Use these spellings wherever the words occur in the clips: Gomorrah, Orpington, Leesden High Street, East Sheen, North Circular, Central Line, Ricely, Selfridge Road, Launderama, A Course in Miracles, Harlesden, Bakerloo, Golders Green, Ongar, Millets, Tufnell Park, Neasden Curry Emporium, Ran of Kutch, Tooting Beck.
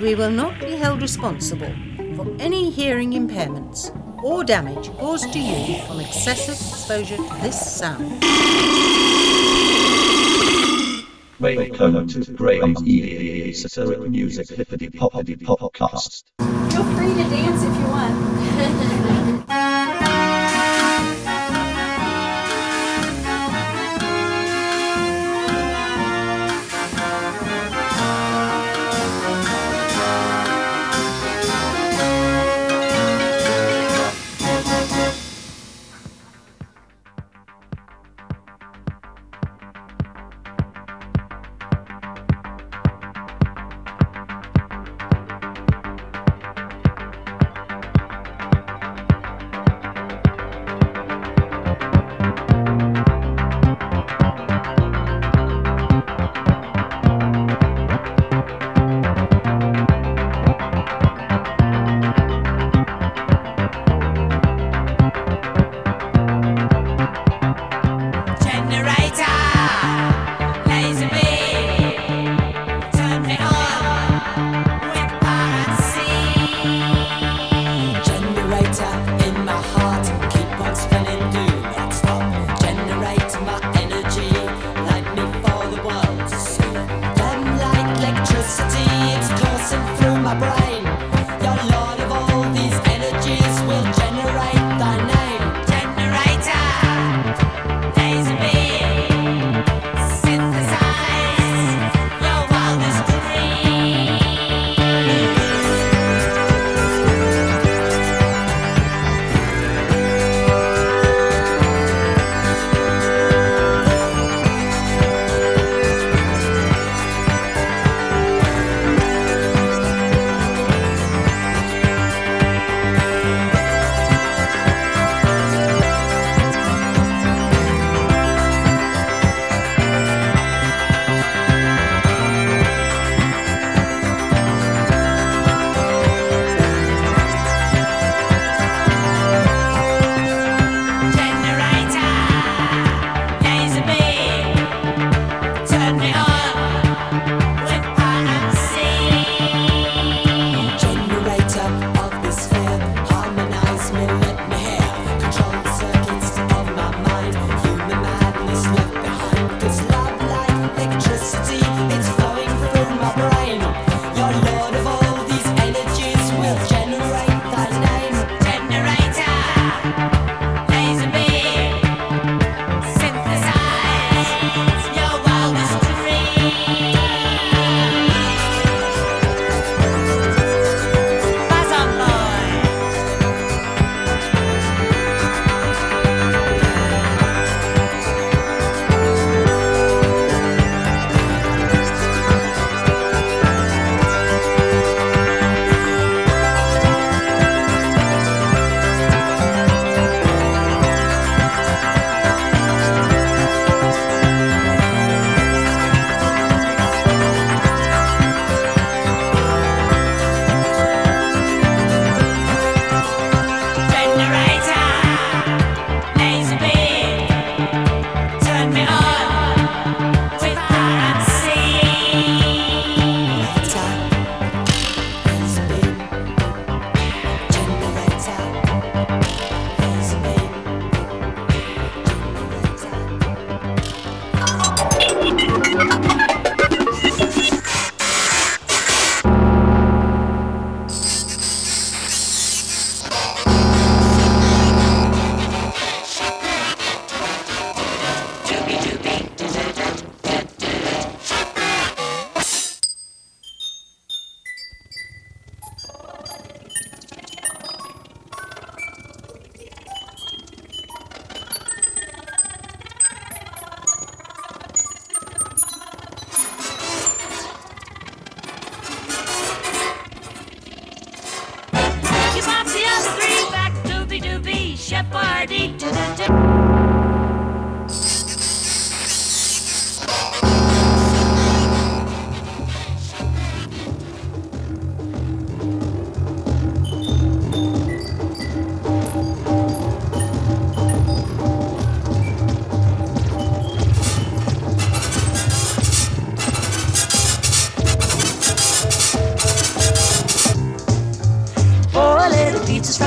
We will not be held responsible for any hearing impairments or damage caused to you from excessive exposure to this sound. Welcome to Graham's Esoteric Music Hippity Poppity Podcast. Feel free to dance if you want.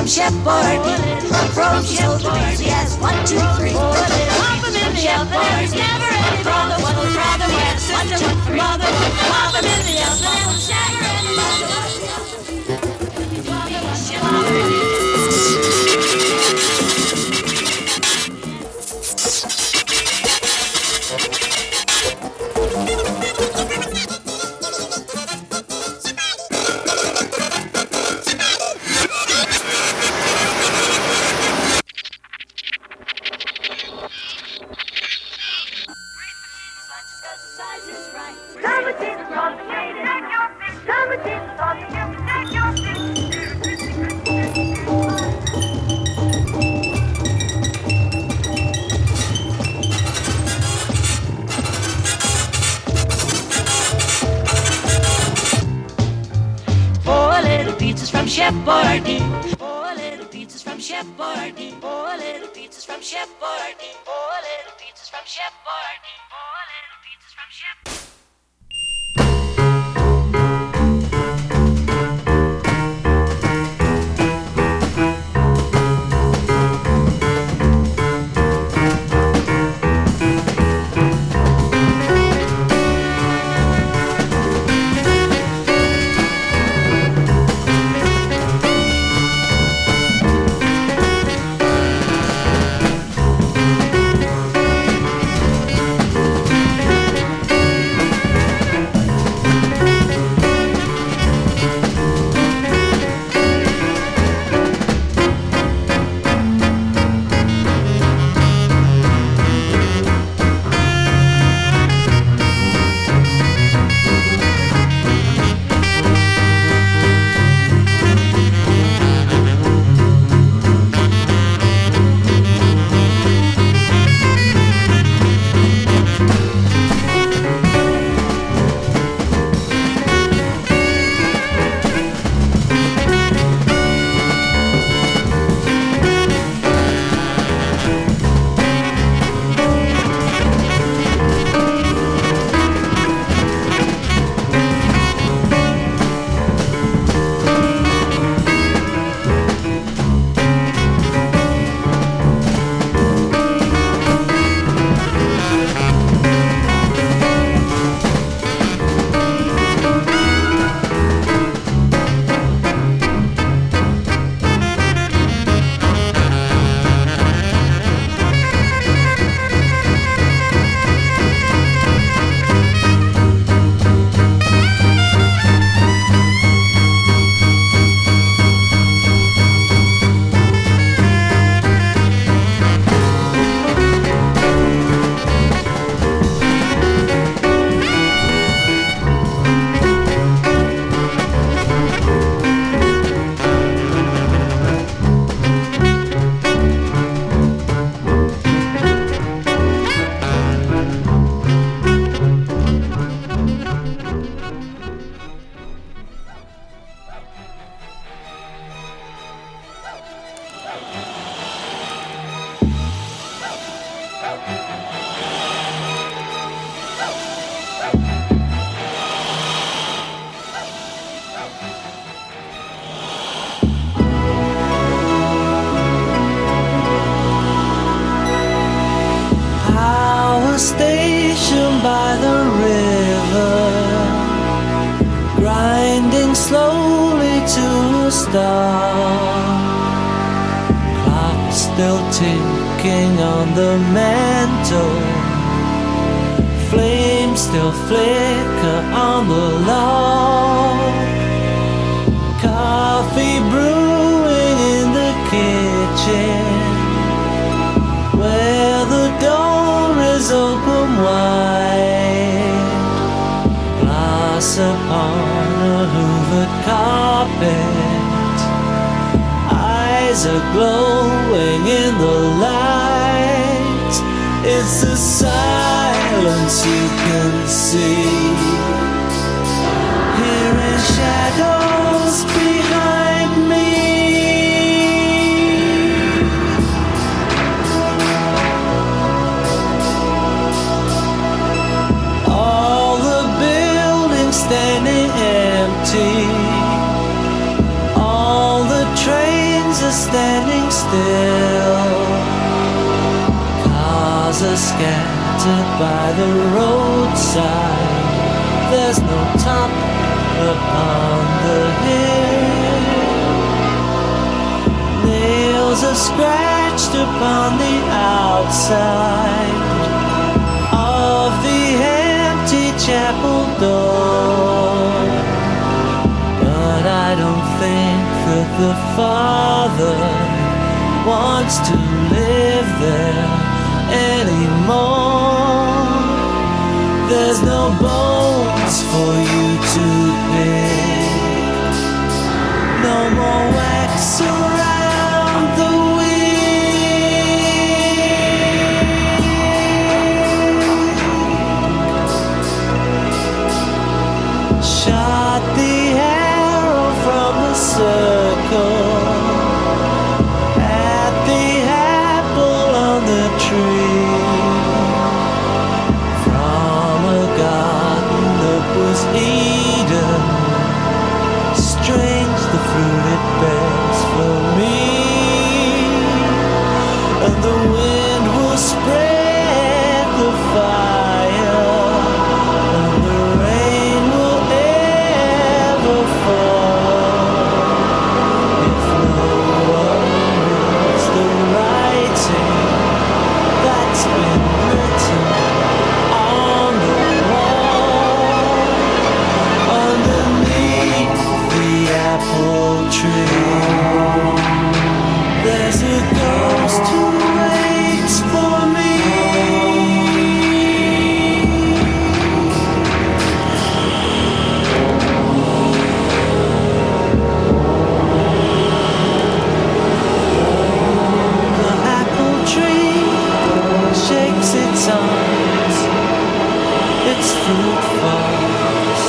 Shepard, up from Shepard, yes, 1, 2, 3. Pop 'em in the oven, there's never any problem. One will try the wet system, mother. Pop 'em in the oven, it will shatter any are scattered by the roadside. There's no top upon the hill. Nails are scratched upon the outside of the empty chapel door. But I don't think that the Father wants to live there anymore. There's no bones for you to pick, no more wax around the wing. Shot the arrow from the circle at the apple on the tree. Eden, strange the fruit it bears for me, and the wind will spread the fire, and the rain will ever fall. If no one reads the writing that's been written on the apple tree. There's a ghost who waits for me. The apple tree shakes its arms, its fruit falls.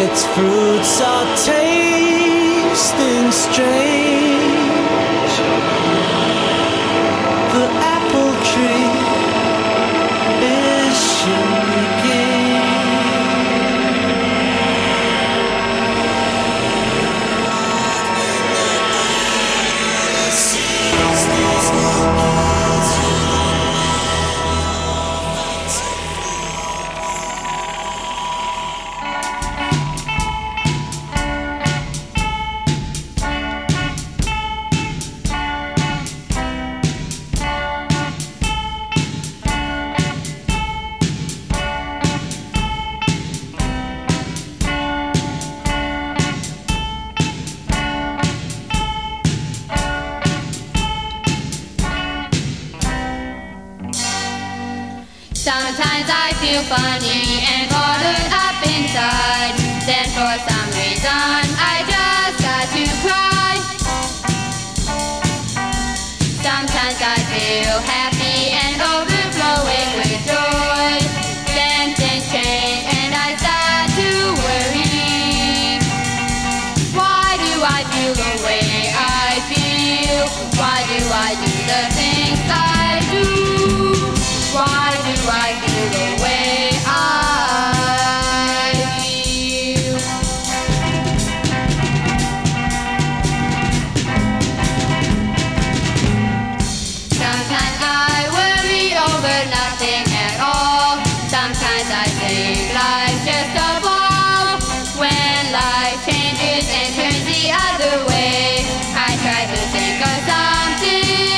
Its fruits are tasting strange. The apple tree is shaking. Sometimes I feel funny and bottled up inside. Then for some reason I just got to cry. Sometimes I feel happy and overflowing with joy. Then things change and I start to worry. Why do I feel the way I feel? Why do I do the things I do? Why do I feel the way I feel? Sometimes I worry over nothing at all. Sometimes I think life's just a ball. When life changes and turns the other way, I try to think of something.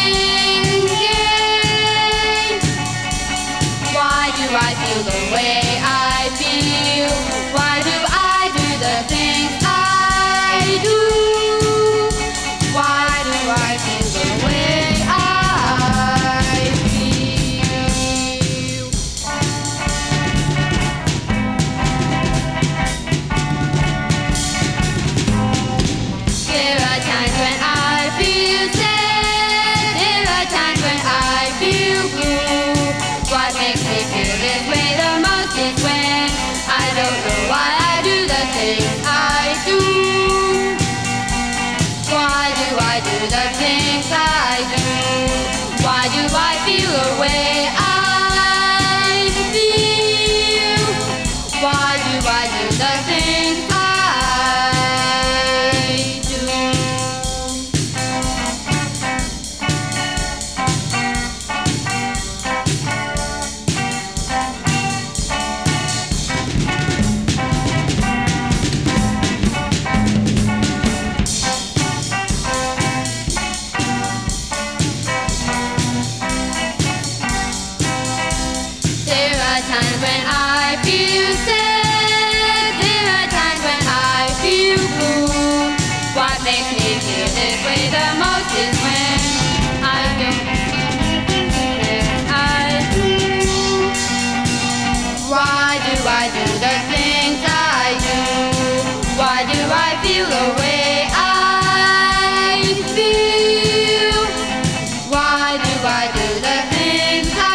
Why do I feel the way I feel? Why do I do the things I do? Why do I feel the way I feel? There are times when I feel sad. There are times when I feel blue. What makes me feel this way the most is when I don't know why I do the things I do. Why do I do the things I do? Why do I feel the way I feel? Why do I do the things I do? are times when I feel sad, there are times when I feel blue. What makes me feel this way the most is when I don't feel as I do. Why do I do the things I do? Why do I feel the way I feel? Why do I do the things I do?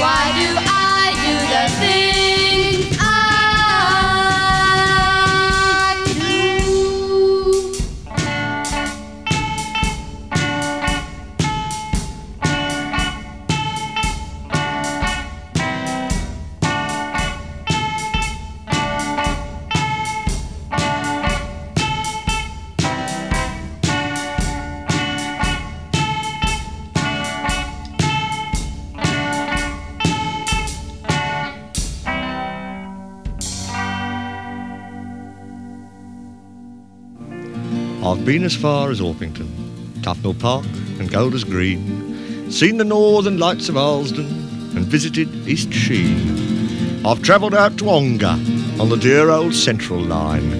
Why do I do the things I do? I've been as far as Orpington, Tufnell Park and Golders Green, seen the northern lights of Harlesden and visited East Sheen. I've travelled out to Ongar on the dear old Central Line.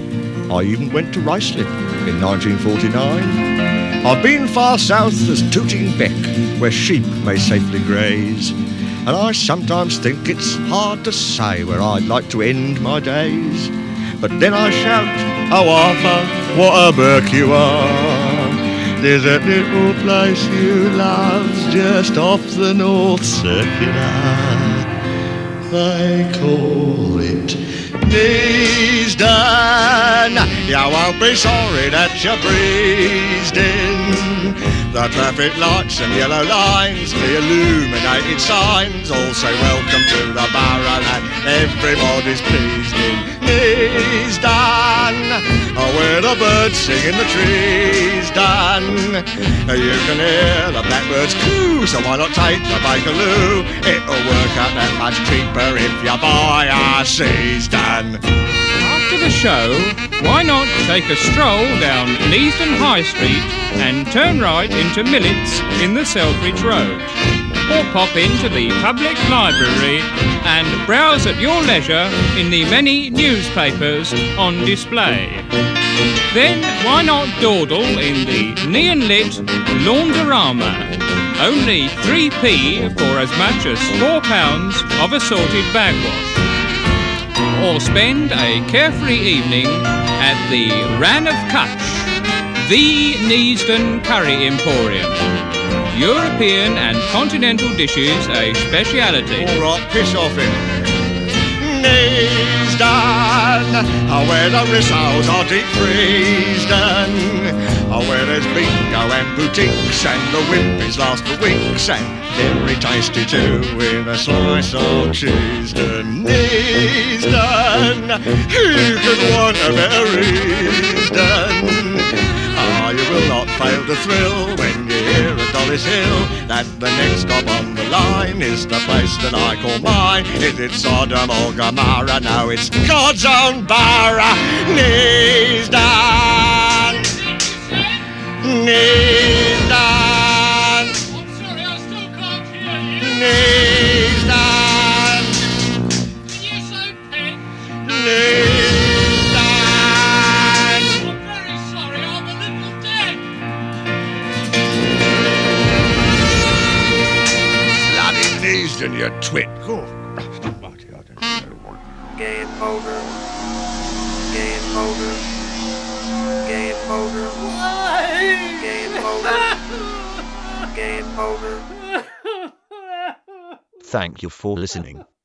I even went to Ricely in 1949. I've been far south as Tooting Beck, where sheep may safely graze, and I sometimes think it's hard to say where I'd like to end my days. But then I shout, "Oh, Arthur, what a Burke you are! There's that little place you love just off the North Circular. They call it Neasden. You won't be sorry that you breezed in. The traffic lights and yellow lines, the illuminated signs, all say welcome to the borough that everybody's pleased in. Done. Oh, where the birds sing in the trees, done. You can hear the blackbirds coo, so why not take the Bakerloo? It'll work out that much cheaper if you buy our seas, done. After the show, why not take a stroll down Leesden High Street and turn right into Millets in the Selfridge Road? Or pop into the public library and browse at your leisure in the many newspapers on display. Then why not dawdle in the neon-lit Launderama? Only 3p for as much as £4 of assorted bagwash. Or spend a carefree evening at the Ran of Kutch, the Neasden Curry Emporium. European and continental dishes a speciality. All right, piss off in. Neasden, where the rissoles are deep freezed, where there's bingo and boutiques and the whippies last for weeks and very tasty too with a slice of cheese. Neasden, you could want a better Neasden. You will not fail to thrill when you hear at Dolly's Hill that the next stop on the line is the place that I call mine. Is it Sodom or Gomorrah? No, it's God's own borough. Neasden, Neasden, I'm sorry, I still can't hear you. Neasden, yes, okay. Neasden. And you twit. Cool. Game over. Why? Game over. Thank you for listening.